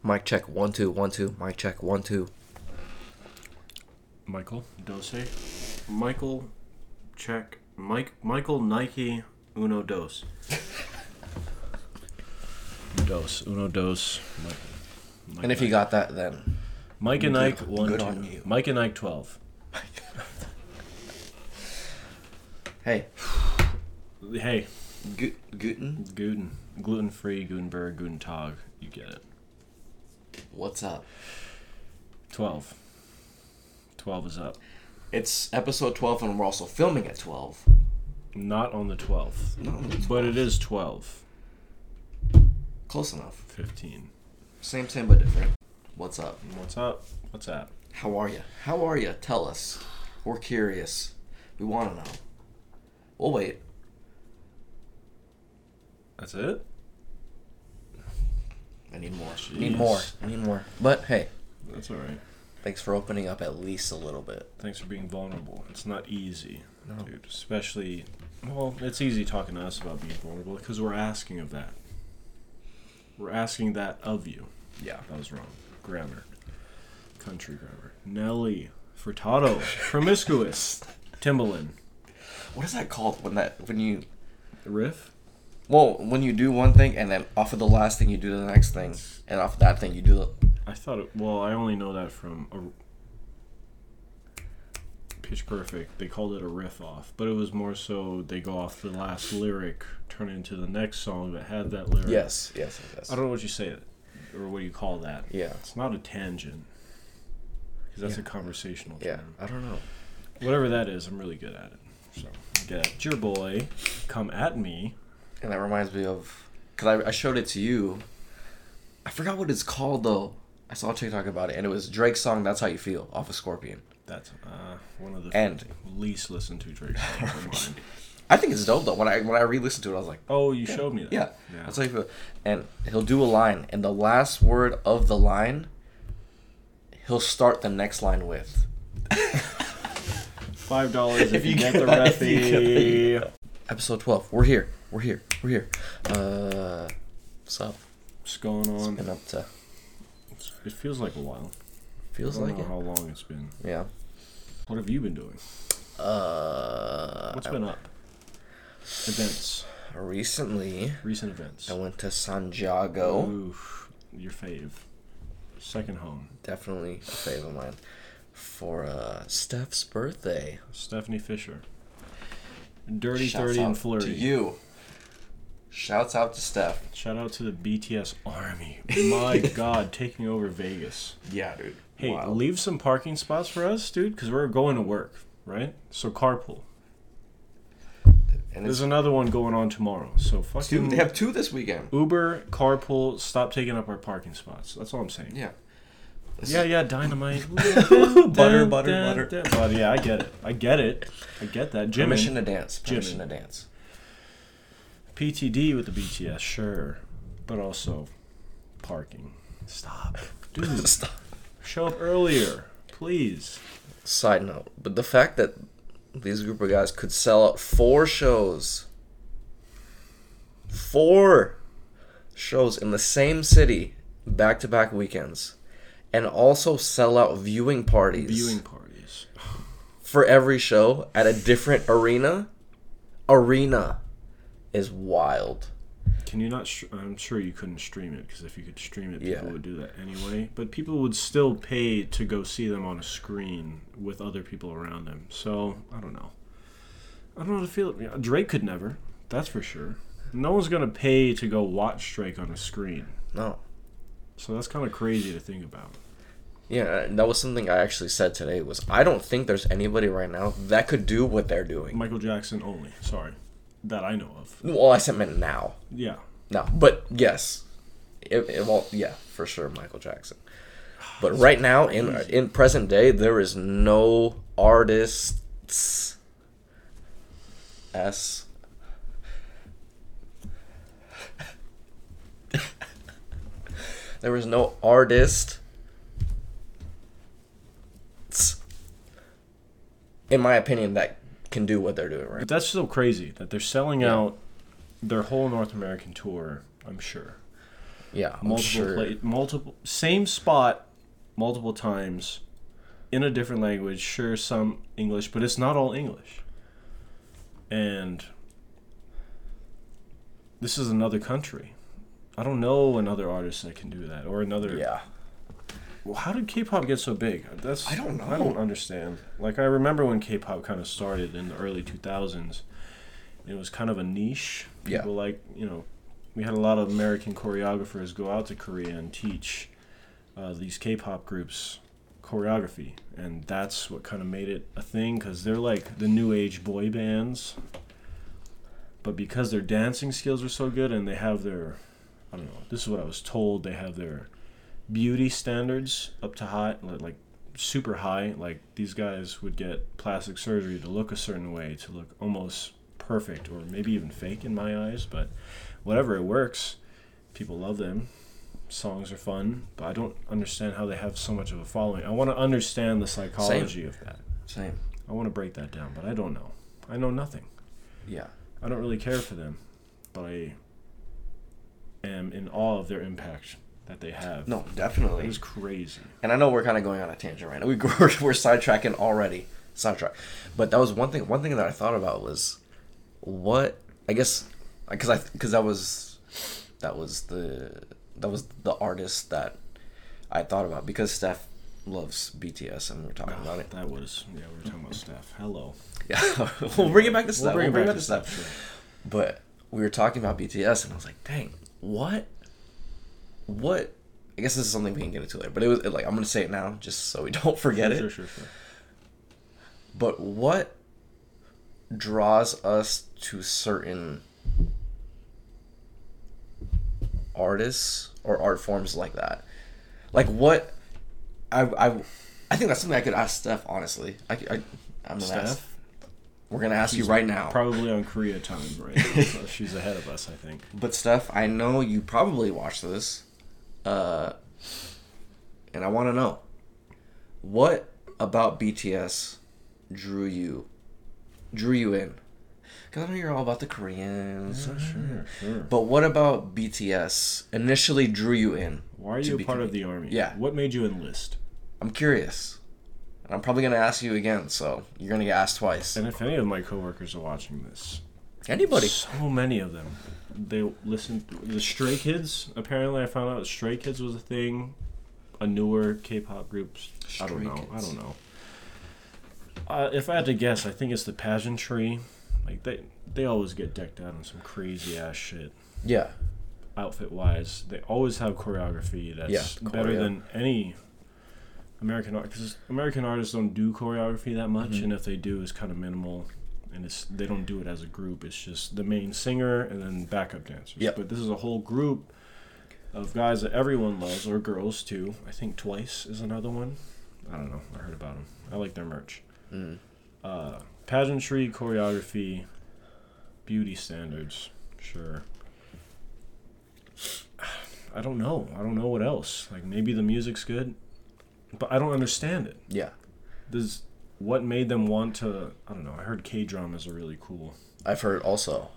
Mic check 1 2 1 2. Mic check 1 2. Michael Dose. Michael check. Michael Nike Uno Dos. Dos Uno Dos. Mike and if Nike. You got that, then Mike and Ike 1 2. Mike and Ike 12. Hey. Hey. Guten. Gluten-free, Gutenberg, Guten Tag. You get it. What's up? 12. 12 is up. It's episode 12 and we're also filming at 12. Not on the 12th. Not on the 12th. But it is 12. Close enough. 15. Same, but different. What's up? What's up? How are you? Tell us. We're curious. We want to know. We'll wait. That's it? I need more. Jeez. I need more. But hey. That's alright. Thanks for opening up at least a little bit. Thanks for being vulnerable. It's not easy. No. Dude. Especially, well, it's easy talking to us about being vulnerable because we're asking of that. We're asking that of you. Yeah. That was wrong. Grammar. Country grammar. Nelly. Furtado. Promiscuous. Timbaland. What is that called when you... The riff? Well, when you do one thing, and then off of the last thing, you do the next thing. And off of that thing, you do the... I only know that from Pitch Perfect. They called it a riff off. But it was more so they go off the last lyric, turn into the next song that had that lyric. Yes. I don't know what you say, or what you call that. Yeah. It's not a tangent. Because that's a conversational term. Yeah, I don't know. Whatever that is, I'm really good at it. So, get your boy, come at me. And that reminds me of, because I showed it to you. I forgot what it's called, though. I saw TikTok about it, and it was Drake's song, That's How You Feel, off of Scorpion. That's one of the least listened to Drake songs in mind. I think it's dope, though. When I re-listened to it, I was like... Oh, you showed me that. Yeah, That's How You Feel. And he'll do a line, and the last word of the line, he'll start the next line with. $5 if you get the Reffy. Episode 12. We're here. What's up? What's going on? It's been up to... It feels like a while. I don't know how long it's been. Yeah. What have you been doing? What's been up? Events. Recent events. I went to Santiago. Oof. Your fave. Second home. Definitely a fave of mine. For Steph's birthday. Stephanie Fisher. Dirty, shouts 30, and flirty. To you. Shouts out to Steph. Shout out to the BTS army. My God, taking over Vegas. Yeah, dude. Hey, wow. Leave some parking spots for us, dude, because we're going to work, right? So carpool. And there's another one going on tomorrow. So fucking. Dude, they have two this weekend. Uber, carpool, stop taking up our parking spots. That's all I'm saying. Yeah. Yeah, dynamite. butter. But yeah, I get it. I get that. Permission to dance. PTD with the BTS, sure. But also, parking. Stop. Dude, stop. Show up earlier, please. Side note, but the fact that these group of guys could sell out four shows in the same city, back-to-back weekends. And also sell out viewing parties. For every show at a different arena. Arena is wild. Can you not... I'm sure you couldn't stream it, because if you could stream it, people would do that anyway. But people would still pay to go see them on a screen with other people around them. So, I don't know how to feel it. Drake could never. That's for sure. No one's going to pay to go watch Drake on a screen. No. So that's kind of crazy to think about. Yeah, that was something I actually said today was I don't think there's anybody right now that could do what they're doing. Michael Jackson only, sorry, that I know of. Well, I meant now. Yeah. No, but yes. It for sure, Michael Jackson. But right now, in present day, there is no artists S. There was no artist, in my opinion, that can do what they're doing right. But that's so crazy that they're selling out their whole North American tour, I'm sure. Yeah, multiple same spot multiple times in a different language. Sure, some English, but it's not all English. And this is another country. I don't know another artist that can do that or another. Yeah. Well, how did K-pop get so big? I don't know. I don't understand. Like, I remember when K-pop kind of started in the early 2000s. It was kind of a niche. People like, you know, we had a lot of American choreographers go out to Korea and teach these K-pop groups choreography. And that's what kind of made it a thing, because they're like the new age boy bands. But because their dancing skills are so good and they have their, I don't know, this is what I was told, they have their beauty standards up to high, like super high. Like, these guys would get plastic surgery to look a certain way, to look almost perfect or maybe even fake in my eyes, but whatever, it works. People love them. Songs are fun, but I don't understand how they have so much of a following. I want to understand the psychology of that. Same. I want to break that down, but I don't know. I know nothing. Yeah. I don't really care for them, but I am in awe of their impact that they have. No, definitely. It was crazy. And I know we're kind of going on a tangent right now. We're sidetracking already. Sidetrack. But that was one thing that I thought about was what, I guess, because that was the artist that I thought about, because Steph loves BTS and we were talking about it. That was, yeah, we were talking about Steph. Hello. Yeah, we'll bring it back to Steph. But we were talking about BTS and I was like, dang, what? I guess this is something we can get into later, but it was like, I'm gonna say it now just so we don't forget it. Sure. But what draws us to certain artists or art forms like that? Like, what I think that's something I could ask Steph, honestly. I'm Steph? Ask, we're gonna ask she's you right now, probably on Korea time right now, so she's ahead of us, I think. But Steph, I know you probably watch this, and I want to know, what about BTS drew you in? Because I know you're all about the Koreans. Yeah, sure. But what about BTS initially drew you in? Why are you part of the army? Yeah. What made you enlist? I'm curious. And I'm probably going to ask you again, so you're going to get asked twice. And if any of my coworkers are watching this. Anybody. So many of them. They listen. The Stray Kids, apparently I found out Stray Kids was a thing. A newer K-pop group. I don't know. If I had to guess, I think it's the pageantry. Like, they always get decked out in some crazy-ass shit. Yeah. Outfit-wise. They always have choreography that's better than any American art. Because American artists don't do choreography that much, and if they do, it's kind of minimal. And they don't do it as a group. It's just the main singer and then backup dancers. Yep. But this is a whole group of guys that everyone loves, or girls, too. I think Twice is another one. I don't know. I heard about them. I like their merch. Pageantry, choreography, beauty standards, sure. I don't know what else. Like, maybe the music's good, but I don't understand it. Yeah. What made them want to, I don't know, I heard K-dramas are really cool. I've heard also.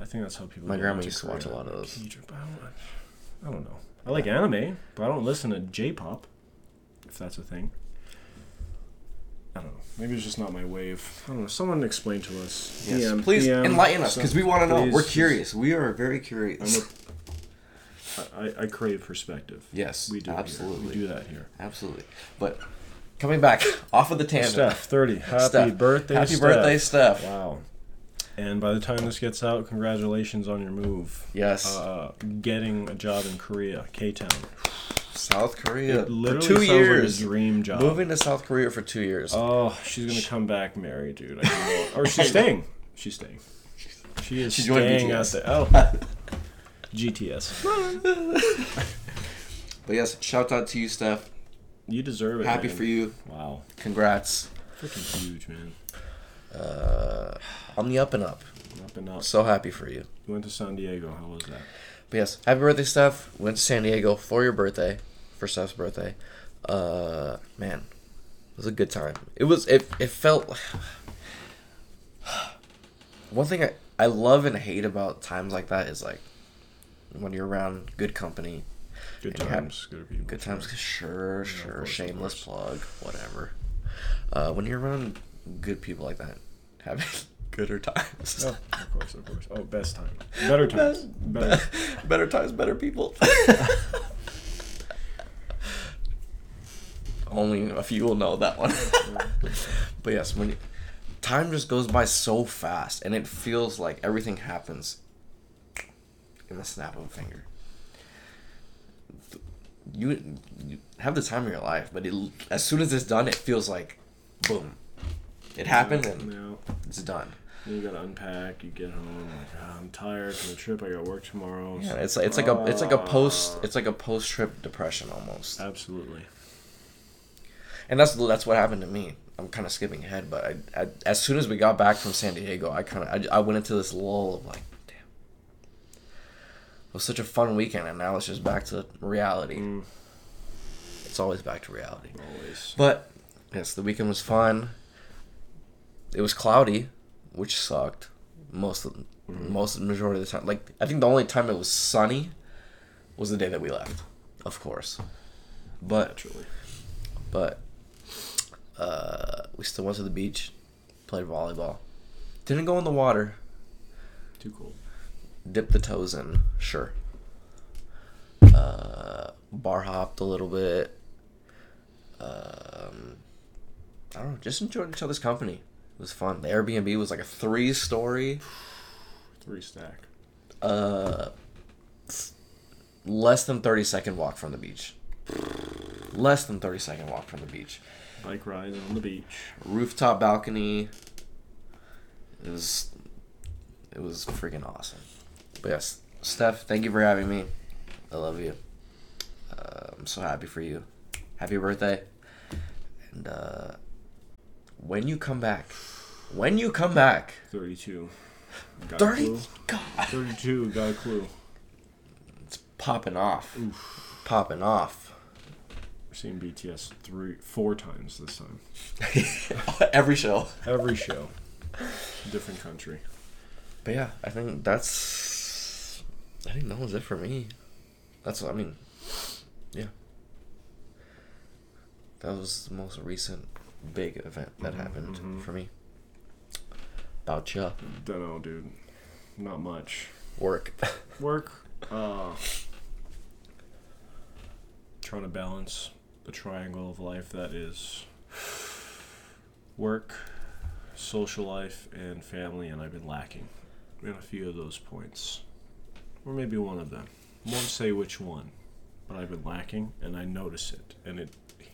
I think that's how people... My grandma used to watch a lot of those. I don't know. I like anime, but I don't listen to J-pop, if that's a thing. I don't know. Maybe it's just not my wave. I don't know. Someone explain to us. Yes. Please enlighten us, because we want to know. We're curious. We are very curious. I crave perspective. Yes, we do. Absolutely. We do that here. Absolutely. But coming back off of the tangent. Steph, 30. Happy birthday, Steph. Wow. And by the time this gets out, congratulations on your move. Yes. Getting a job in Korea, K-Town. South Korea for 2 years. Like a dream job. Moving to South Korea for 2 years. Oh, she's gonna come back married, dude. I know. Or she's staying. She staying out there. Oh, GTS. But yes, shout out to you, Steph. You deserve it. Happy man. For you. Wow. Congrats. Freaking huge, man. On the up and up. Up and up. So happy for you. You went to San Diego. How was that? But yes, happy birthday, Steph. Went to San Diego for your birthday, for Steph's birthday. Man, it was a good time. It felt... One thing I love and hate about times like that is, like, when you're around good company. Good times, good people. Good times, sure, sure. Course, shameless plug, whatever. When you're around good people like that, having gooder times. Oh, of course, of course. Oh, best time. Better times. Better. Better times, better people. Only a few will know that one. But yes, when time just goes by so fast, and it feels like everything happens in the snap of a finger. You have the time of your life, but as soon as it's done, it feels like, boom, it happened and it's done. Then you gotta unpack. You get home. Like, oh, I'm tired from the trip. I got work tomorrow. Yeah, it's like a post trip depression almost. Absolutely. And that's what happened to me. I'm kind of skipping ahead, but I as soon as we got back from San Diego, I went into this lull of like, damn, it was such a fun weekend, and now it's just back to reality. Mm. It's always back to reality. Always. But yes, the weekend was fun. It was cloudy, which sucked most of the majority of the time. Like, I think the only time it was sunny was the day that we left, of course. But naturally. But we still went to the beach, played volleyball. Didn't go in the water. Too cold. Dipped the toes in, sure. Bar hopped a little bit. I don't know, just enjoyed each other's company. It was fun. The Airbnb was like a 3-story. 3-stack. Less than 30-second walk from the beach. Less than 30-second walk from the beach. Bike ride on the beach. Rooftop balcony. It was freaking awesome. But yes, Steph, thank you for having me. I love you. I'm so happy for you. Happy birthday. And when you come back. 32. Got 30. A clue. God. 32. Got a clue. It's popping off. Oof. Popping off. I've seen BTS 4 times this time. Every show. Different country. But yeah, I think that was it for me. That's what I mean. Yeah. That was the most recent big event that happened for me. About ya? Dunno, dude. Not much. Work. Trying to balance the triangle of life that is work, social life, and family, and I've been lacking in a few of those points, or maybe one of them. Won't say which one, but I've been lacking, and I notice it, and it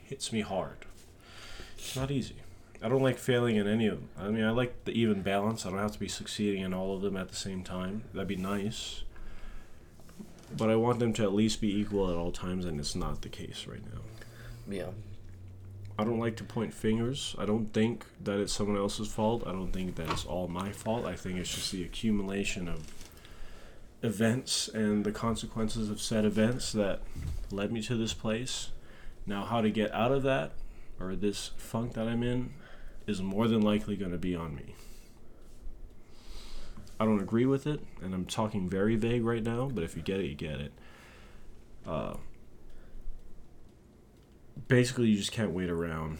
hits me hard. It's not easy. I don't like failing in any of them. I mean, I like the even balance. I don't have to be succeeding in all of them at the same time. That'd be nice, but I want them to at least be equal at all times, and it's not the case right now. Yeah. I don't like to point fingers. I don't think that it's someone else's fault. I don't think that it's all my fault. I think it's just the accumulation of events and the consequences of said events that led me to this place. Now, how to get out of that, or this funk that I'm in, is more than likely going to be on me. I don't agree with it, and I'm talking very vague right now, but if you get it, you get it. Basically, you just can't wait around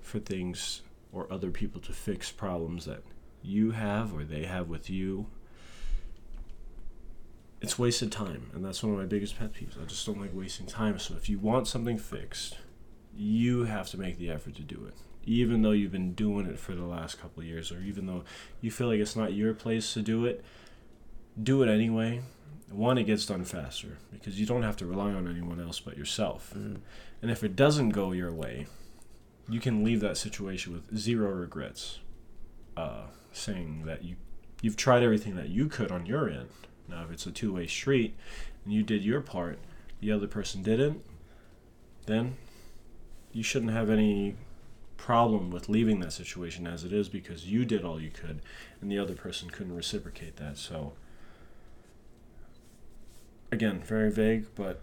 for things or other people to fix problems that you have or they have with you. It's wasted time, and that's one of my biggest pet peeves. I just don't like wasting time, so if you want something fixed, you have to make the effort to do it. Even though you've been doing it for the last couple of years, or even though you feel like it's not your place to do it anyway. One, it gets done faster because you don't have to rely on anyone else but yourself. Mm. And if it doesn't go your way, you can leave that situation with zero regrets, saying that you've tried everything that you could on your end. Now, if it's a two-way street and you did your part, the other person didn't, then you shouldn't have any problem with leaving that situation as it is because you did all you could and the other person couldn't reciprocate that. So again, very vague, but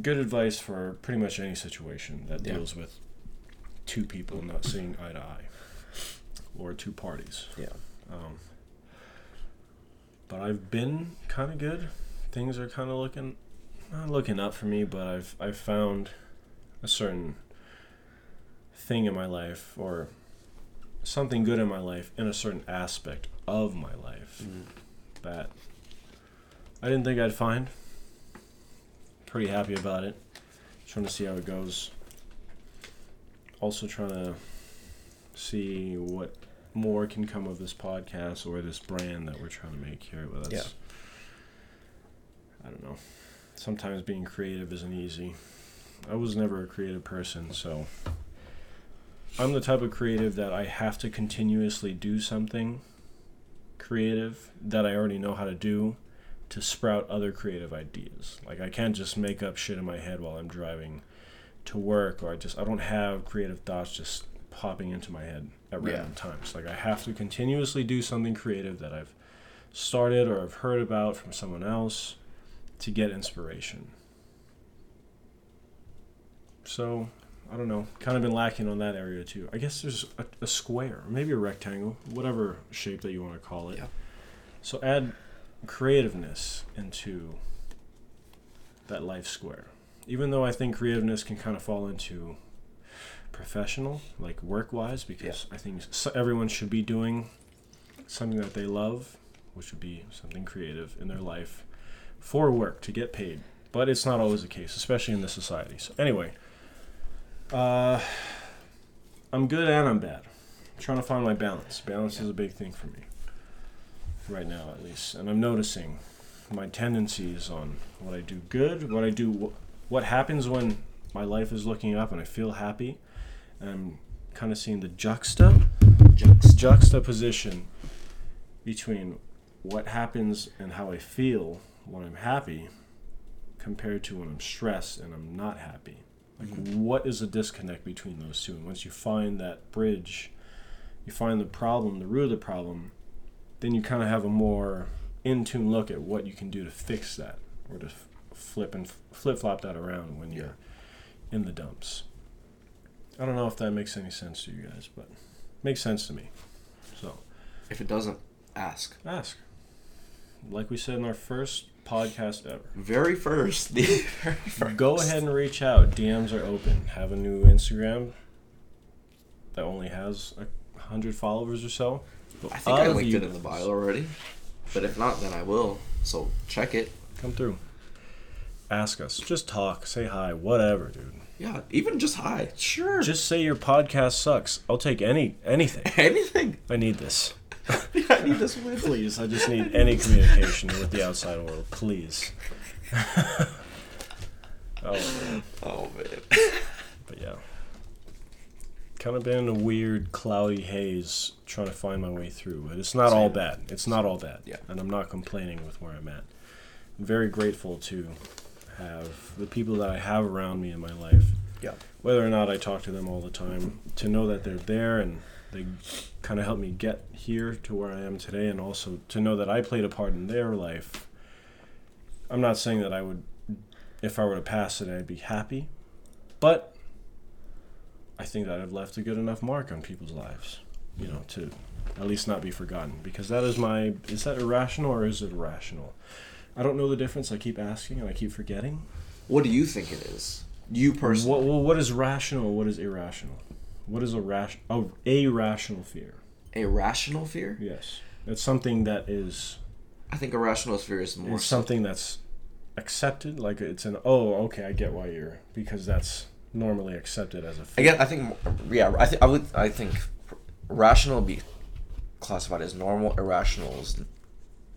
good advice for pretty much any situation that deals with two people not seeing eye to eye or two parties. but I've been kind of good. Things are kind of looking, not looking up for me, but I've found a certain thing in my life, or something good in my life, in a certain aspect of my life that I didn't think I'd find. Pretty happy about it. Trying to see how it goes. Also trying to see what more can come of this podcast or this brand that we're trying to make here with us. Yeah. I don't know. Sometimes being creative isn't easy. I was never a creative person, so I'm the type of creative that I have to continuously do something creative that I already know how to do to sprout other creative ideas. Like, I can't just make up shit in my head while I'm driving to work, or I don't have creative thoughts just popping into my head at random times. Like, I have to continuously do something creative that I've started or I've heard about from someone else to get inspiration. So, I don't know, kind of been lacking on that area too. I guess there's a square, maybe a rectangle, whatever shape that you want to call it. Yeah. So add creativeness into that life square. Even though I think creativeness can kind of fall into professional, like work-wise, because I think everyone should be doing something that they love, which would be something creative in their life for work to get paid. But it's not always the case, especially in this society. So anyway, I'm good and I'm bad. I'm trying to find my balance. Balance is a big thing for me right now, at least. And I'm noticing my tendencies on what I do good, what I do, what happens when my life is looking up and I feel happy. And I'm kind of seeing the juxtaposition between what happens and how I feel when I'm happy compared to when I'm stressed and I'm not happy. Like, what is the disconnect between those two? And once you find that bridge, you find the problem, the root of the problem, then you kind of have a more in-tune look at what you can do to fix that, or to flip-flop that around when you're in the dumps. I don't know if that makes any sense to you guys, but it makes sense to me. So, if it doesn't, ask. Ask. Like we said in our first podcast ever. The very first. Go ahead and reach out. DMs are open. Have a new Instagram that only has 100 followers or so. I think I linked it in the bio already, but if not, then I will. So check it. Come through. Ask us. Just talk. Say hi. Whatever, dude. Yeah, even just hi. Sure. Just say your podcast sucks. I'll take anything. Anything. I need this. Yeah, I need this win. Please, I just need any communication with the outside world. Please. Oh, man. But yeah. Kind of been in a weird, cloudy haze trying to find my way through. But it's not all bad. It's not all bad. Yeah. And I'm not complaining with where I'm at. I'm very grateful to have the people that I have around me in my life. Yeah. Whether or not I talk to them all the time, to know that they're there and they kind of helped me get here to where I am today, and also to know that I played a part in their life. I'm not saying that I would, if I were to pass today, I'd be happy, but I think that I've left a good enough mark on people's lives, you know, to at least not be forgotten. Because that is my, is that irrational or is it rational? I don't know the difference. I keep asking and I keep forgetting. What do you think it is? You personally. What is rational? What is irrational? What is a rational fear? A rational fear? Yes. It's something that is... I think a rational fear is more... It's something that's accepted. Like, it's an, I get why you're... Because that's normally accepted as a fear. I think rational would be classified as normal. Irrational is...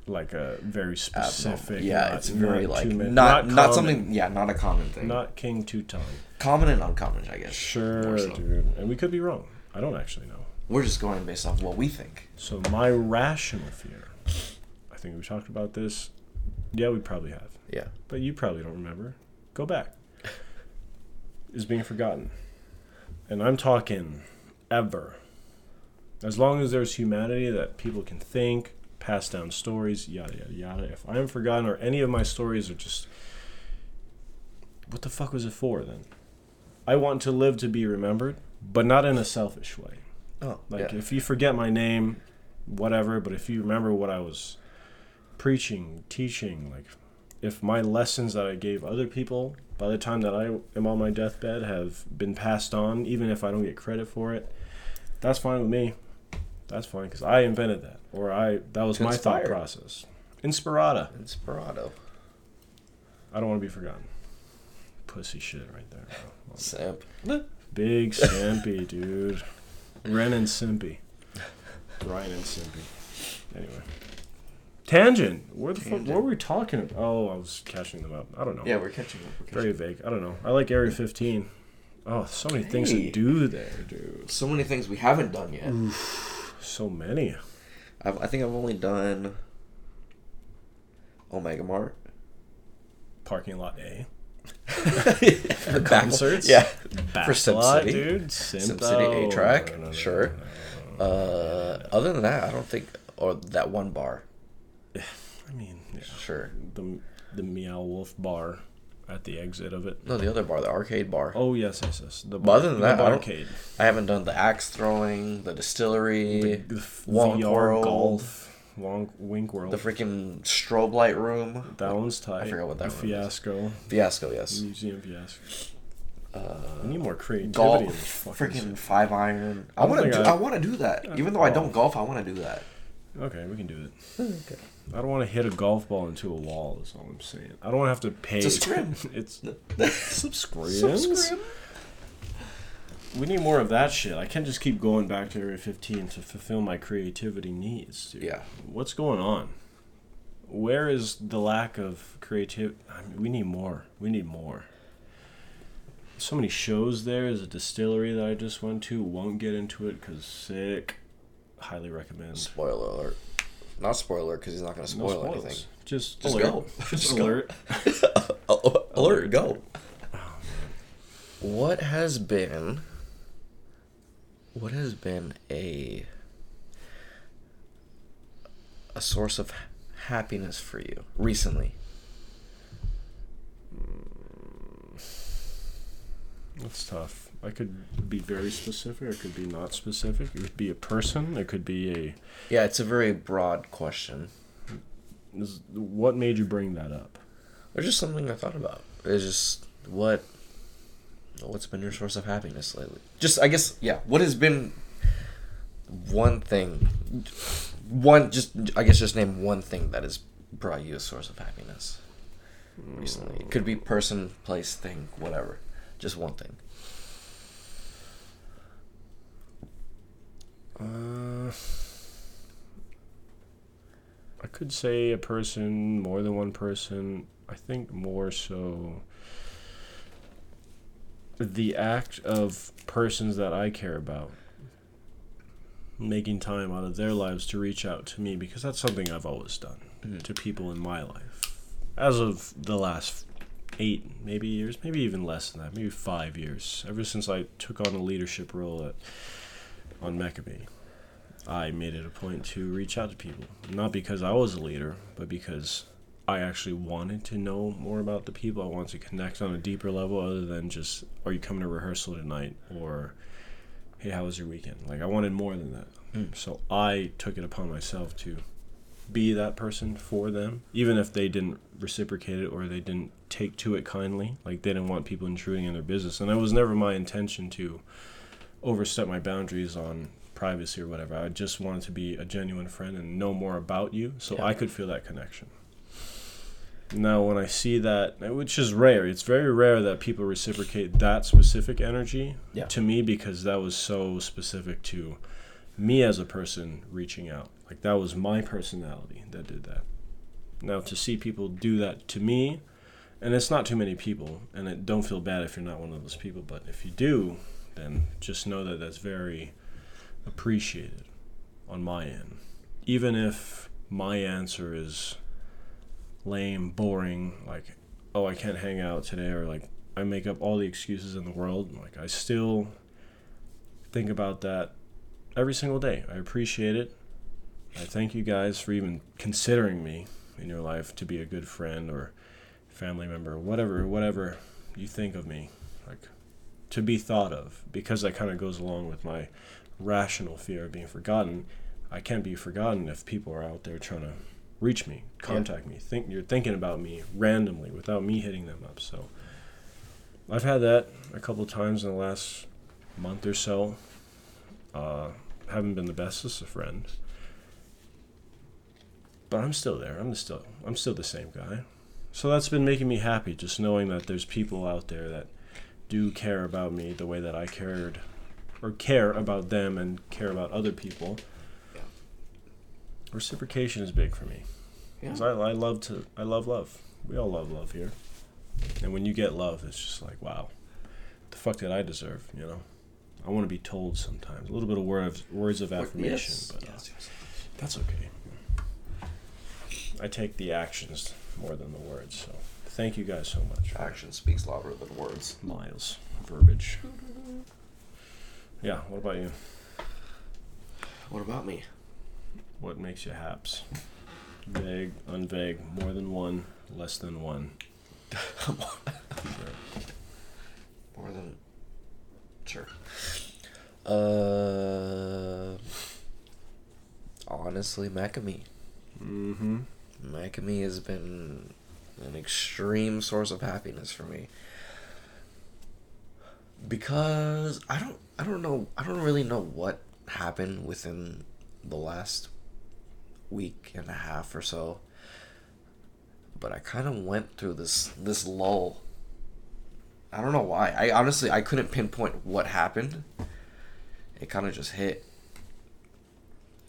Like a very specific... it's very like... Not something... Yeah, not a common thing. Not King Teuton. Common and uncommon, I guess. Sure, so. Dude. And we could be wrong. I don't actually know. We're just going based off what we think. So my rational fear... I think we talked about this. Yeah, we probably have. Yeah. But you probably don't remember. Go back. Is being forgotten. And I'm talking ever. As long as there's humanity that people can think... pass down stories, yada, yada, yada. If I am forgotten or any of my stories are just... What the fuck was it for, then? I want to live to be remembered, but not in a selfish way. If you forget my name, whatever, but if you remember what I was preaching, teaching, like, if my lessons that I gave other people by the time that I am on my deathbed have been passed on, even if I don't get credit for it, that's fine with me. That's fine, because I invented that, or that was my thought process. Inspirado. I don't want to be forgotten. Pussy shit right there, bro. Simp. Big Simpy, dude. Ryan and Simpy. Anyway. Tangent. What were we talking about? Oh, I was catching them up. I don't know. Yeah, we're catching up. Very vague. I don't know. I like Area 15. Oh, so many things to do there, dude. So many things we haven't done yet. Oof, so many. I think I've only done Omega Mart. Parking Lot A. For concerts? Yeah. Back for SimCity. Dude. SimCity A-Track. No, sure. No. Other than that, I don't think... Or that one bar. I mean... Yeah. Sure. The Meow Wolf bar at the exit of it. No, the other bar. The arcade bar. Oh, yes. But other than that, I haven't done the axe throwing, the distillery, the VR world. Golf. Wink World. The freaking strobe light room. That one's tight. I forgot what that one is. Fiasco, yes. Museum Fiasco. We need more creativity. Golf, in this freaking city. 5-iron. I want to do that. Even though I don't golf, I want to do that. Okay, we can do it. Okay. I don't want to hit a golf ball into a wall, is all I'm saying. I don't want to have to pay. Subscribe. We need more of that shit. I can't just keep going back to Area 15 to fulfill my creativity needs, dude. Yeah. What's going on? Where is the lack of creativity? I mean, we need more. So many shows there. There's a distillery that I just went to. Won't get into it because sick. Highly recommend. Spoiler alert. Not spoiler because he's not going to spoil anything. Just alert. Go. Just alert. Alert, go. Oh, man. What has been a source of happiness for you recently? That's tough. I could be very specific. It could be not specific. It could be a person. It could be a... Yeah, it's a very broad question. What made you bring that up? Or just something I thought about. It's just what's been your source of happiness lately? Just, I guess, yeah. What has been one thing? Just name one thing that has brought you a source of happiness recently. It could be person, place, thing, whatever. Just one thing. I could say a person, more than one person. I think more so the act of persons that I care about making time out of their lives to reach out to me, because that's something I've always done to people in my life. As of the last 8 maybe years, maybe even less than that, maybe 5 years, ever since I took on a leadership role on Mecca Bay, I made it a point to reach out to people. Not because I was a leader, but because I actually wanted to know more about the people. I wanted to connect on a deeper level other than just, are you coming to rehearsal tonight? Or, hey, how was your weekend? Like, I wanted more than that. So I took it upon myself to be that person for them, even if they didn't reciprocate it or they didn't take to it kindly. Like, they didn't want people intruding in their business. And it was never my intention to overstep my boundaries on privacy or whatever. I just wanted to be a genuine friend and know more about you so I could feel that connection. Now, when I see that, which is rare, it's very rare that people reciprocate that specific energy to me, because that was so specific to me as a person reaching out. Like, that was my personality that did that. Now, to see people do that to me, and it's not too many people, and it don't feel bad if you're not one of those people, but if you do, then just know that that's very appreciated on my end. Even if my answer is lame, boring, like, oh, I can't hang out today, or like, I make up all the excuses in the world, like, I still think about that every single day. I appreciate it. I thank you guys for even considering me in your life to be a good friend or family member, or whatever you think of me, like, to be thought of, because that kind of goes along with my rational fear of being forgotten. I can't be forgotten if people are out there trying to reach me, contact me, think you're thinking about me randomly without me hitting them up. So I've had that a couple of times in the last month or so. Haven't been the bestest of friends, but I'm still there. I'm still the same guy. So that's been making me happy, just knowing that there's people out there that do care about me the way that I cared, or care about them and care about other people. Yeah. Reciprocation is big for me. Yeah. 'Cause I love love. We all love love here. And when you get love, it's just like, wow, the fuck did I deserve, you know? I want to be told sometimes. A little bit of words of affirmation. Yes. But yes. That's okay. I take the actions more than the words. So thank you guys so much. Action speaks louder than words. Miles. Verbiage. Yeah, what about you? What about me? What makes you haps? Vague, unvague, more than one, less than one. More than... Sure. Honestly, Mecca Bay. Mm-hmm. Mecca Bay has been an extreme source of happiness for me. Because I don't really know what happened within the last week and a half or so. But I kind of went through this lull. I don't know why. I honestly couldn't pinpoint what happened. It kind of just hit.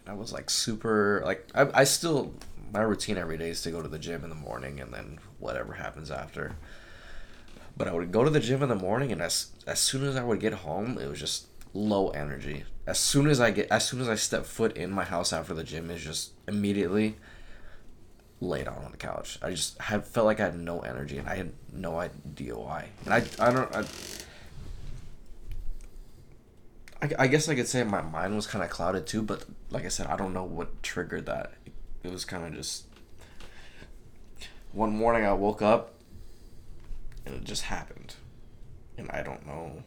I was like super like I still, my routine every day is to go to the gym in the morning and then whatever happens after. But I would go to the gym in the morning, and as soon as I would get home, it was just low energy. As soon as I step foot in my house after the gym, is just immediately laid out on the couch. I just felt like I had no energy, and I had no idea why. And I guess I could say my mind was kind of clouded too, but like I said, I don't know what triggered that. It was kind of just... One morning I woke up, and it just happened. And I don't know.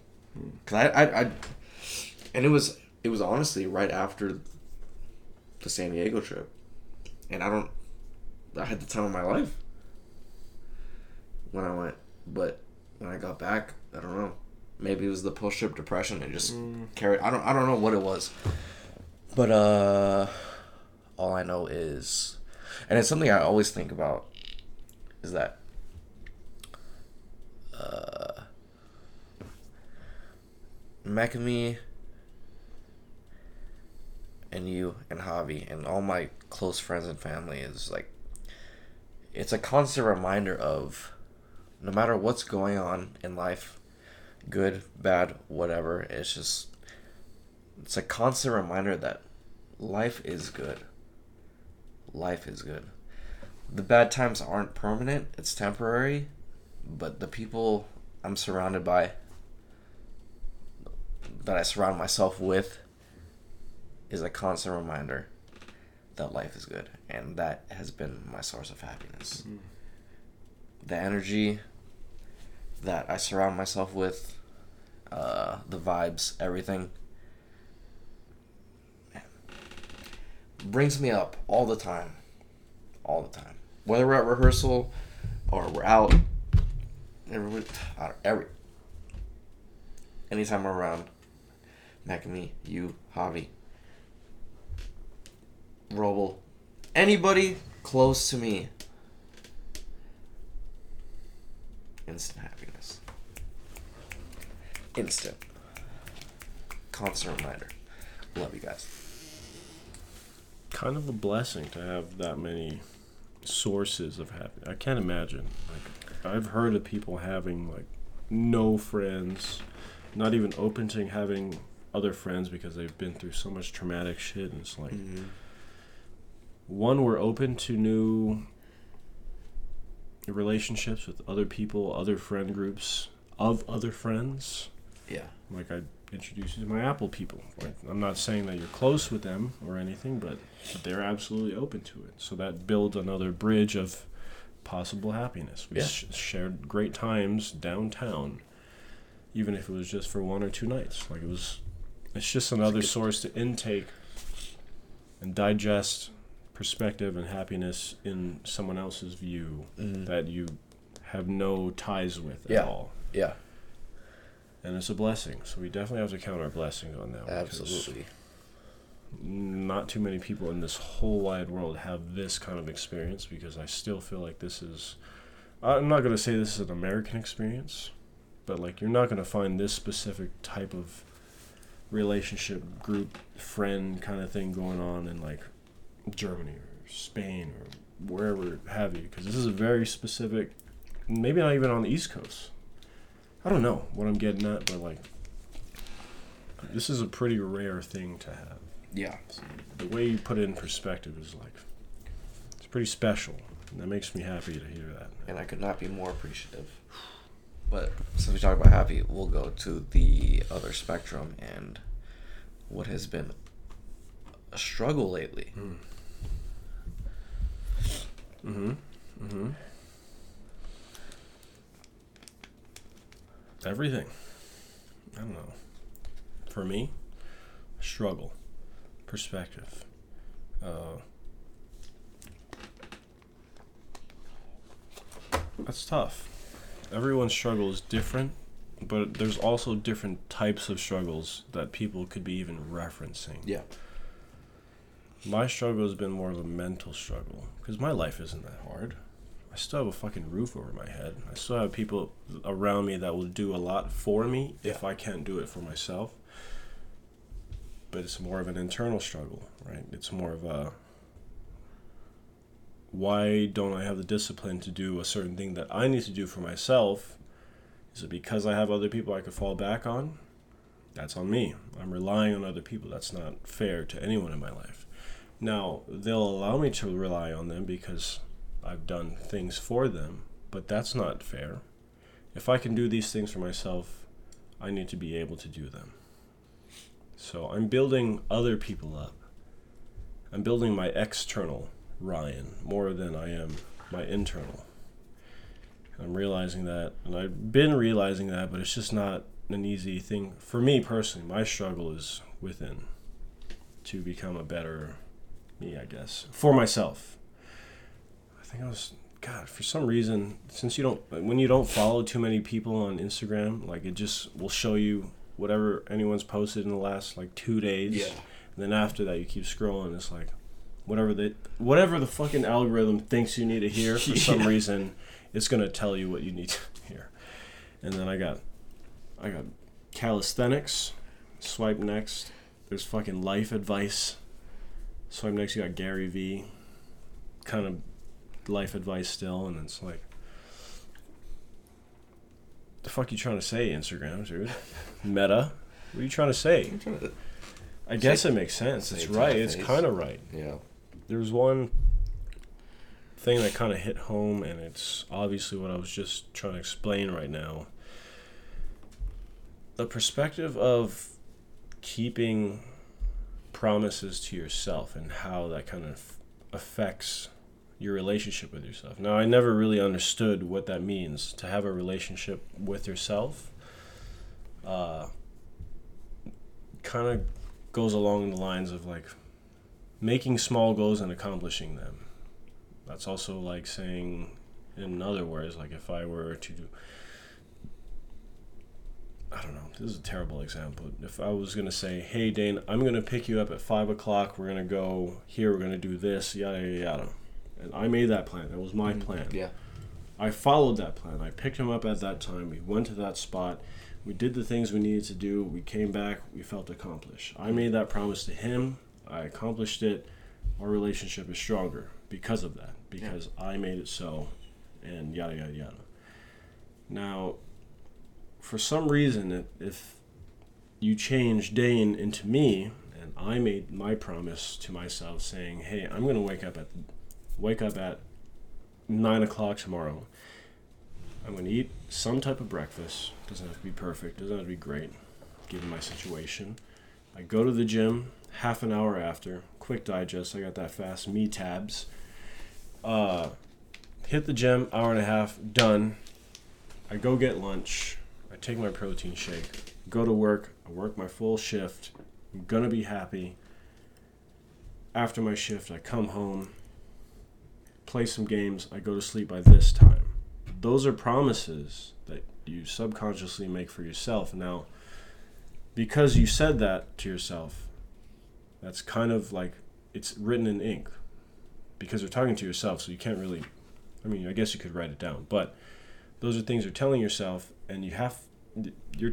'Cause and it was honestly right after the San Diego trip. And I had the time of my life when I went, but when I got back, I don't know. Maybe it was the post-trip depression. It just carried. I don't know what it was, but all I know is, and it's something I always think about, is that Mecca Bay and you and Javi and all my close friends and family is like, it's a constant reminder of, no matter what's going on in life, good, bad, whatever, it's a constant reminder that life is good. Life is good. The bad times aren't permanent, it's temporary, but the people I'm surrounded by, that I surround myself with, is a constant reminder that life is good, and that has been my source of happiness. Mm-hmm. The energy that I surround myself with, the vibes, everything, man, brings me up all the time. Whether we're at rehearsal or we're out, anytime I'm around Mecca Bay, you, Javi, Roble, anybody close to me, instant happiness, instant, constant reminder. Love you guys. Kind of a blessing to have that many sources of happiness. I can't imagine. Like, I've heard of people having like no friends, not even open to having other friends because they've been through so much traumatic shit, and it's like. Mm-hmm. One, we're open to new relationships with other people, other friend groups, of other friends. Yeah. Like I introduced you to my Apple people. Right? I'm not saying that you're close with them or anything, but they're absolutely open to it. So that builds another bridge of possible happiness. We shared great times downtown, even if it was just for one or two nights. Like it's just another source to intake and digest perspective and happiness in someone else's view that you have no ties with at all. Yeah. And it's a blessing. So we definitely have to count our blessings on that. Absolutely. Not too many people in this whole wide world have this kind of experience, because I still feel like this is... I'm not going to say this is an American experience, but like you're not going to find this specific type of relationship, group, friend kind of thing going on in like Germany or Spain or wherever have you, because this is a very specific, maybe not even on the East Coast. I don't know what I'm getting at, but like this is a pretty rare thing to have. Yeah. So the way you put it in perspective is like, it's pretty special. And that makes me happy to hear that. And I could not be more appreciative. But since we talk about happy, we'll go to the other spectrum and what has been a struggle lately. Everything. I don't know. For me, struggle. Perspective. That's tough. Everyone's struggle is different, but there's also different types of struggles that people could be even referencing. Yeah. My struggle has been more of a mental struggle, because my life isn't that hard. I still have a fucking roof over my head. I still have people around me that will do a lot for me if I can't do it for myself. But it's more of an internal struggle, right? It's more of a... Why don't I have the discipline to do a certain thing that I need to do for myself? Is it because I have other people I could fall back on? That's on me. I'm relying on other people. That's not fair to anyone in my life. Now, they'll allow me to rely on them because I've done things for them, but that's not fair. If I can do these things for myself, I need to be able to do them. So I'm building other people up. I'm building my external Ryan more than I am my internal. I'm realizing that, and I've been realizing that, but it's just not an easy thing for me personally. My struggle is within, to become a better me, I guess, for myself. I think I was, God, for some reason, since when you don't follow too many people on Instagram, like it just will show you whatever anyone's posted in the last like 2 days. Yeah. And then after that you keep scrolling, it's like whatever the fucking algorithm thinks you need to hear for some reason, it's gonna tell you what you need to hear. And then I got calisthenics, swipe next. There's fucking life advice, swipe next. You got Gary V, kind of life advice still, and it's like, the fuck you trying to say, Instagram, dude? Meta, what are you trying to say? I guess it makes sense. It's right. It's kind of right. Yeah. There's one thing that kind of hit home, and it's obviously what I was just trying to explain right now. The perspective of keeping promises to yourself and how that kind of affects your relationship with yourself. Now, I never really understood what that means, to have a relationship with yourself. Kind of goes along the lines of like making small goals and accomplishing them. That's also like saying, in other words, like if I were to do, I don't know, this is a terrible example. If I was going to say, hey Dane, I'm going to pick you up at 5:00, we're going to go here, we're going to do this, yada, yada, yada. And I made that plan. That was my plan. Yeah. I followed that plan. I picked him up at that time. We went to that spot. We did the things we needed to do. We came back. We felt accomplished. I made that promise to him. I accomplished it. Our relationship is stronger because of that, because I made it so, and yada, yada, yada. Now, for some reason, if you change Dane into me, and I made my promise to myself saying, hey, I'm going to wake up at 9:00 tomorrow. I'm going to eat some type of breakfast. Doesn't have to be perfect. Doesn't have to be great, given my situation. I go to the gym half an hour after. Quick digest. I got that fast me tabs. Hit the gym, hour and a half, done. I go get lunch. I take my protein shake. Go to work. I work my full shift. I'm going to be happy. After my shift, I come home, play some games, I go to sleep by this time. Those are promises that you subconsciously make for yourself. Now, because you said that to yourself, that's kind of like it's written in ink because you're talking to yourself, so you can't really, I mean, I guess you could write it down, but those are things you're telling yourself, and you're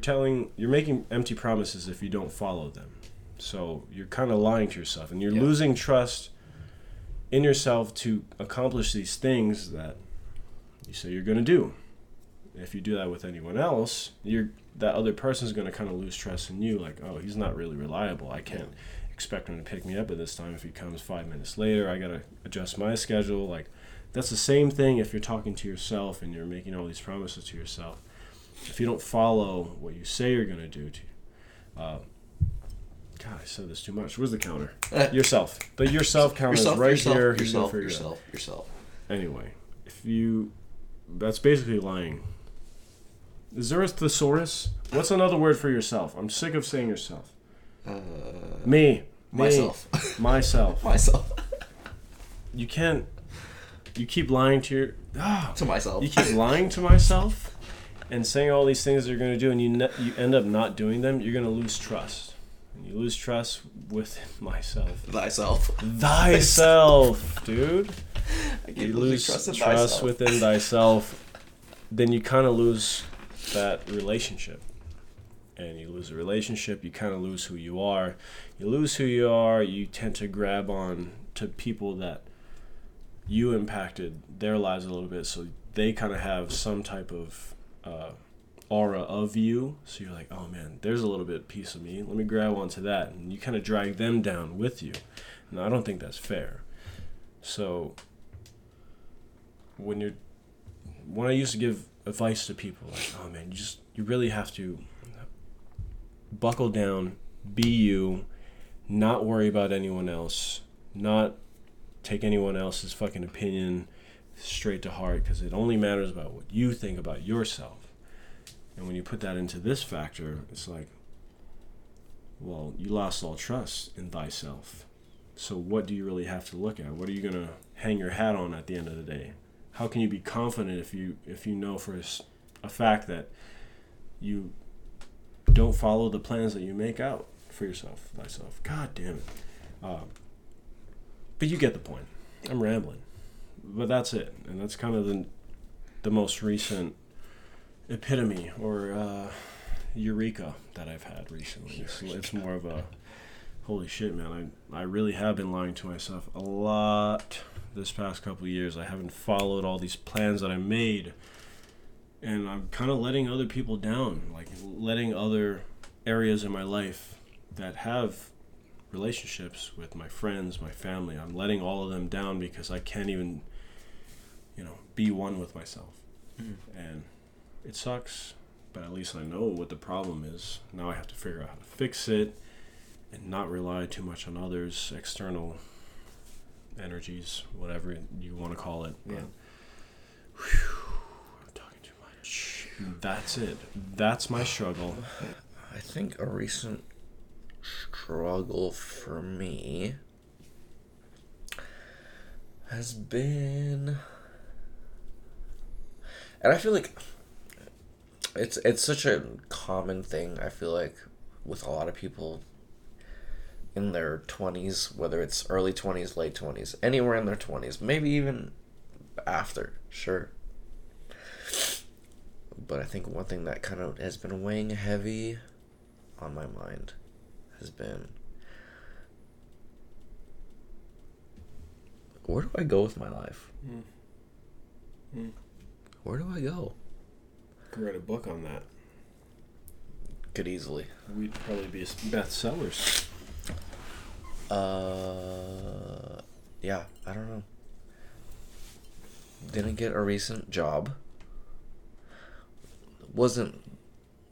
making empty promises if you don't follow them. So you're kind of lying to yourself, and you're losing trust in yourself to accomplish these things that you say you're going to do. If you do that with anyone else, that other person's going to kind of lose trust in you. Like, oh, he's not really reliable. I can't expect him to pick me up at this time. If he comes 5 minutes later, I got to adjust my schedule. Like, that's the same thing if you're talking to yourself and you're making all these promises to yourself. If you don't follow what you say you're going to do to you, God, I said this too much. Where's the counter? Yourself. The yourself counter is right here. Yourself. Anyway, that's basically lying. Is there a thesaurus? What's another word for yourself? I'm sick of saying yourself. Myself. You can't. You keep lying to myself. You keep lying to myself and saying all these things that you're going to do, and you end up not doing them. You're going to lose trust. And you lose trust with myself. Thyself, dude. You lose trust within thyself. Then you kind of lose that relationship. And you lose a relationship, you kind of lose who you are. You lose who you are, you tend to grab on to people that you impacted their lives a little bit. So they kind of have some type of... aura of you, so you're like, oh man, there's a little bit piece of me, let me grab onto that, and you kind of drag them down with you. Now I don't think that's fair. So when I used to give advice to people, like, oh man, you really have to buckle down, be you, not worry about anyone else, not take anyone else's fucking opinion straight to heart, because it only matters about what you think about yourself. And when you put that into this factor, it's like, well, you lost all trust in thyself. So what do you really have to look at? What are you going to hang your hat on at the end of the day? How can you be confident if you know for a fact that you don't follow the plans that you make out for yourself, thyself? God damn it. But you get the point. I'm rambling. But that's it. And that's kind of the most recent... epitome or eureka that I've had recently. It's more of a holy shit, man, I really have been lying to myself a lot this past couple of years. I haven't followed all these plans that I made, and I'm kind of letting other people down, like letting other areas in my life that have relationships with my friends, my family. I'm letting all of them down because I can't even be one with myself. And it sucks, but at least I know what the problem is. Now I have to figure out how to fix it and not rely too much on others, external energies, whatever you want to call it. Yeah. But, I'm talking too much. That's it. That's my struggle. I think a recent struggle for me has been... And I feel like... It's such a common thing, I feel like, with a lot of people in their 20s, whether it's early 20s, late 20s, anywhere in their 20s, maybe even after, sure. But I think one thing that kind of has been weighing heavy on my mind has been, where do I go with my life? Where do I go? Write a book on that. Could easily. We'd probably be bestsellers. Yeah, I don't know. Didn't get a recent job. Wasn't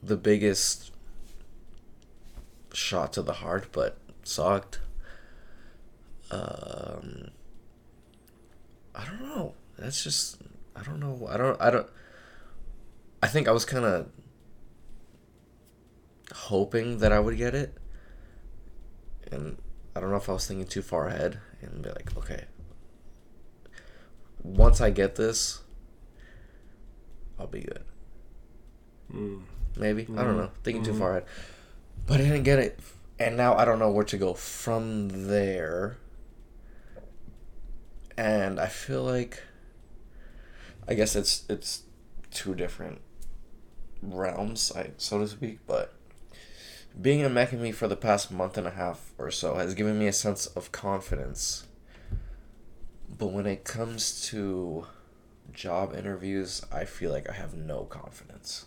the biggest shot to the heart, but sucked. I don't know. That's just I don't know. I think I was kind of hoping that I would get it, and I don't know if I was thinking too far ahead and be like, okay, once I get this, I'll be good. Maybe. I don't know. Thinking too far ahead. But I didn't get it. And now I don't know where to go from there. And I feel like, I guess it's two different realms, so to speak, but being in Mecca Bay for the past month and a half or so has given me a sense of confidence. But when it comes to job interviews, I feel like I have no confidence.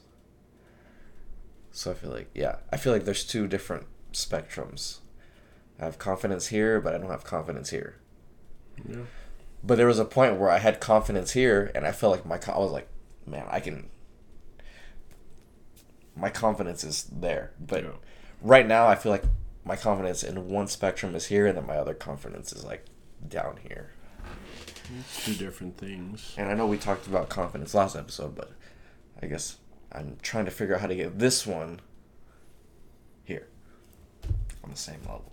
So I feel like there's two different spectrums. I have confidence here, but I don't have confidence here. Yeah. But there was a point where I had confidence here, and I felt like I was like, man, my confidence is there. But right now, I feel like my confidence in one spectrum is here, and then my other confidence is like down here. It's two different things. And I know we talked about confidence last episode, but I guess I'm trying to figure out how to get this one here on the same level.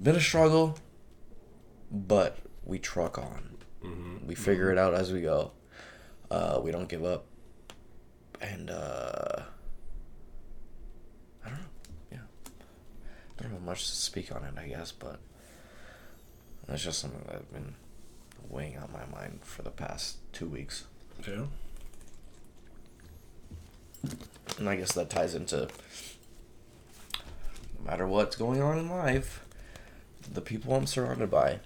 Been a struggle, but we truck on. We figure it out as we go. We don't give up. And, I don't know. Yeah. I don't have much to speak on it, I guess, but that's just something that I've been weighing on my mind for the past 2 weeks. Yeah. And I guess that ties into, no matter what's going on in life, the people I'm surrounded by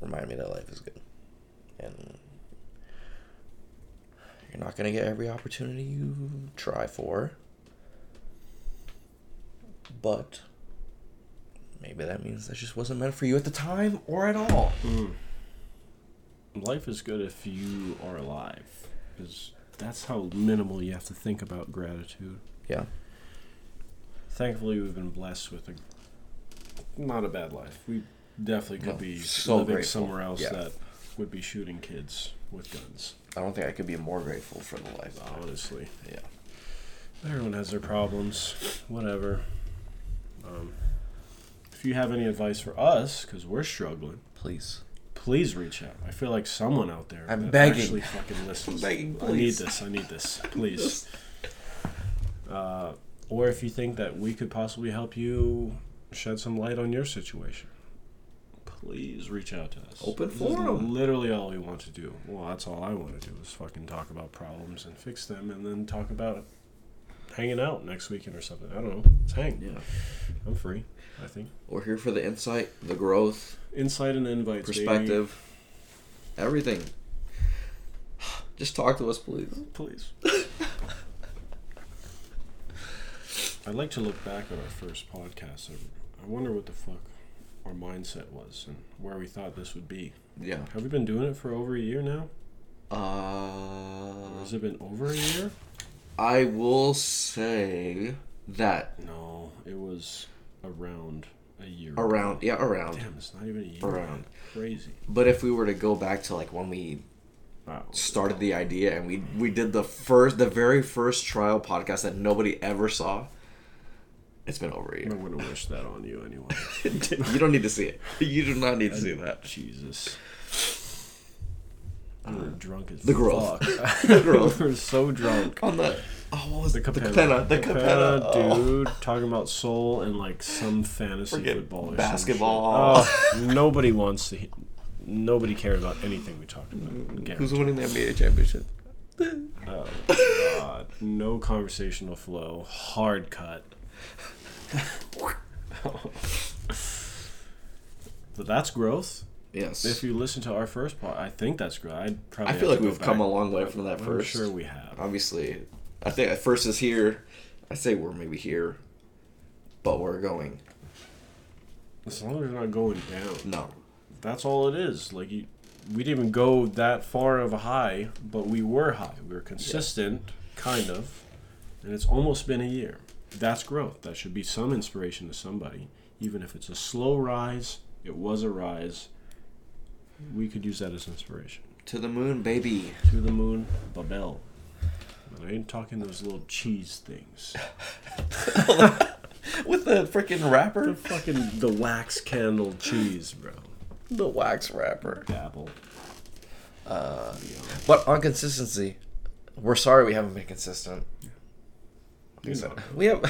remind me that life is good. And you're not going to get every opportunity you try for. But maybe that means that just wasn't meant for you at the time or at all. Life is good if you are alive. Because that's how minimal you have to think about gratitude. Yeah. Thankfully, we've been blessed with not a bad life. We definitely could be so living grateful. Somewhere else that would be shooting kids with guns. I don't think I could be more grateful for the life. Honestly. Yeah. Everyone has their problems. Whatever. If you have any advice for us, because we're struggling, please reach out. I feel like someone out there actually fucking listens. I need this. Please. Or if you think that we could possibly help you shed some light on your situation, please reach out to us. Open forum. Literally all we want to do. Well, that's all I want to do is fucking talk about problems and fix them, and then talk about hanging out next weekend or something. I don't know. Let's hang. Yeah. I'm free, I think. We're here for the insight, the growth. Insight and invites. Perspective. Baby. Everything. Just talk to us, please. Please. I'd like to look back at our first podcast. I wonder what the fuck our mindset was and where we thought this would be. Yeah. Have we been doing it for over a year now? Or has it been over a year? I will say that. No, it was around a year. Around. Damn, it's not even a year. Around. Crazy. But if we were to go back to like when we started the idea and we did the very first trial podcast that nobody ever saw. It's been over a year. I wouldn't wish that on you anyway. You don't need to see it. You do not need to see that. Jesus. We were drunk as fuck. The growth. We were so drunk. On the... Oh, what was it? The Capena. Dude. Talking about soul and like some fantasy football or basketball. Some shit. Nobody wants to... Nobody cared about anything we talked about. Who's winning the NBA championship? Oh, God. No conversational flow. Hard cut. But that's growth. Yes. If you listen to our first part, I think that's growth. I feel like we've come a long way from that first. I'm sure we have. Obviously, I think at first is here. I say we're maybe here, but we're going. As long as we're not going down. No. That's all it is. Like we didn't even go that far of a high, but we were high. We were consistent, kind of, and it's almost been a year. That's growth. That should be some inspiration to somebody. Even if it's a slow rise, it was a rise. We could use that as inspiration. To the moon, baby. To the moon, Babel. I ain't talking those little cheese things. with the freaking wrapper? The fucking the wax candle cheese, bro. The wax wrapper. Dabble. But on consistency, we're sorry we haven't been consistent. We have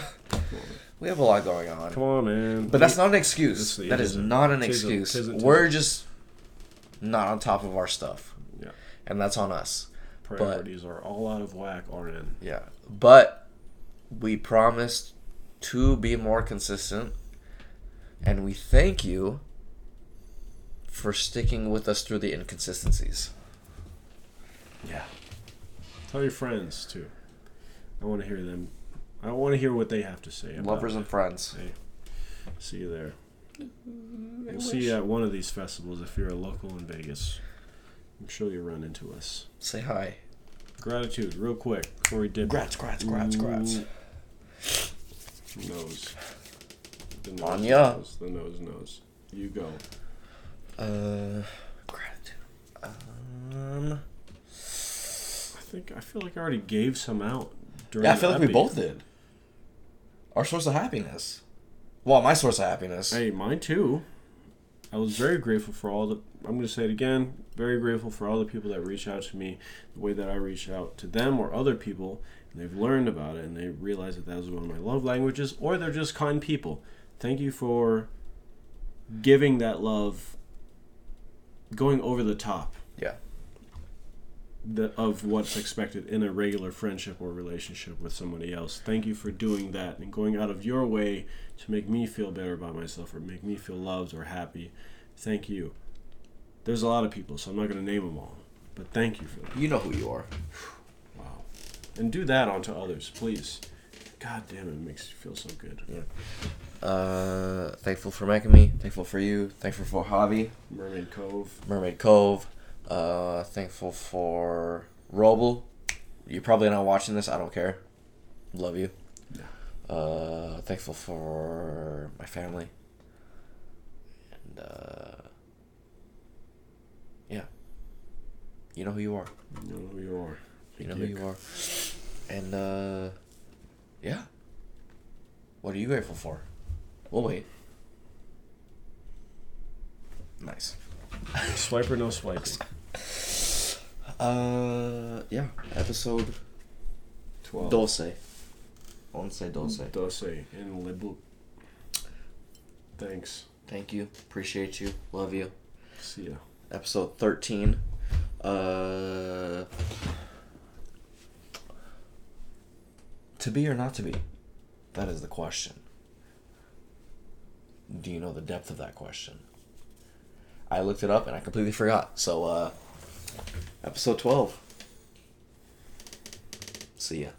a lot going on. Come on, man. But that's not an excuse. That is not an excuse. We're just not on top of our stuff. Yeah. And that's on us. Priorities are all out of whack or in. Yeah. But we promised to be more consistent. And we thank you for sticking with us through the inconsistencies. Yeah. Tell your friends, too. I want to hear them. I want to hear what they have to say. Lovers and friends. Hey, see you there. We'll see you at one of these festivals if you're a local in Vegas. I'm sure you'll run into us. Say hi. Gratitude, real quick, before we dip. Grats. Nose. Anya. The nose. You go. Gratitude. I feel like I already gave some out. Yeah, I feel like we both did. Our source of happiness. Well, my source of happiness. Hey, mine too. I was very grateful for all the... I'm going to say it again. Very grateful for all the people that reach out to me. The way that I reach out to them or other people. And they've learned about it. And they realize that was one of my love languages. Or they're just kind people. Thank you for giving that love. Going over the top. Yeah. Of what's expected in a regular friendship or relationship with somebody else. Thank you for doing that and going out of your way to make me feel better about myself or make me feel loved or happy. Thank you. There's a lot of people, so I'm not going to name them all, but thank you for that. You know who you are. Wow. And do that onto others, please. God damn it makes you feel so good. Yeah. Thankful for Mecca Bay. Thankful for you. Thankful for Javi. Mermaid Cove. Thankful for Roble. You're probably not watching this. I don't care. Love you. Yeah. Thankful for my family. And yeah. You know who you are. You know who you are. And yeah. What are you grateful for? We'll wait. Nice. Swipe or no swiping. Yeah, episode 12. Once dulce. In Libu. Thanks. Thank you. Appreciate you. Love you. See ya. Episode 13. To be or not to be? That is the question. Do you know the depth of that question? I looked it up and I completely forgot. So, episode 12. See ya.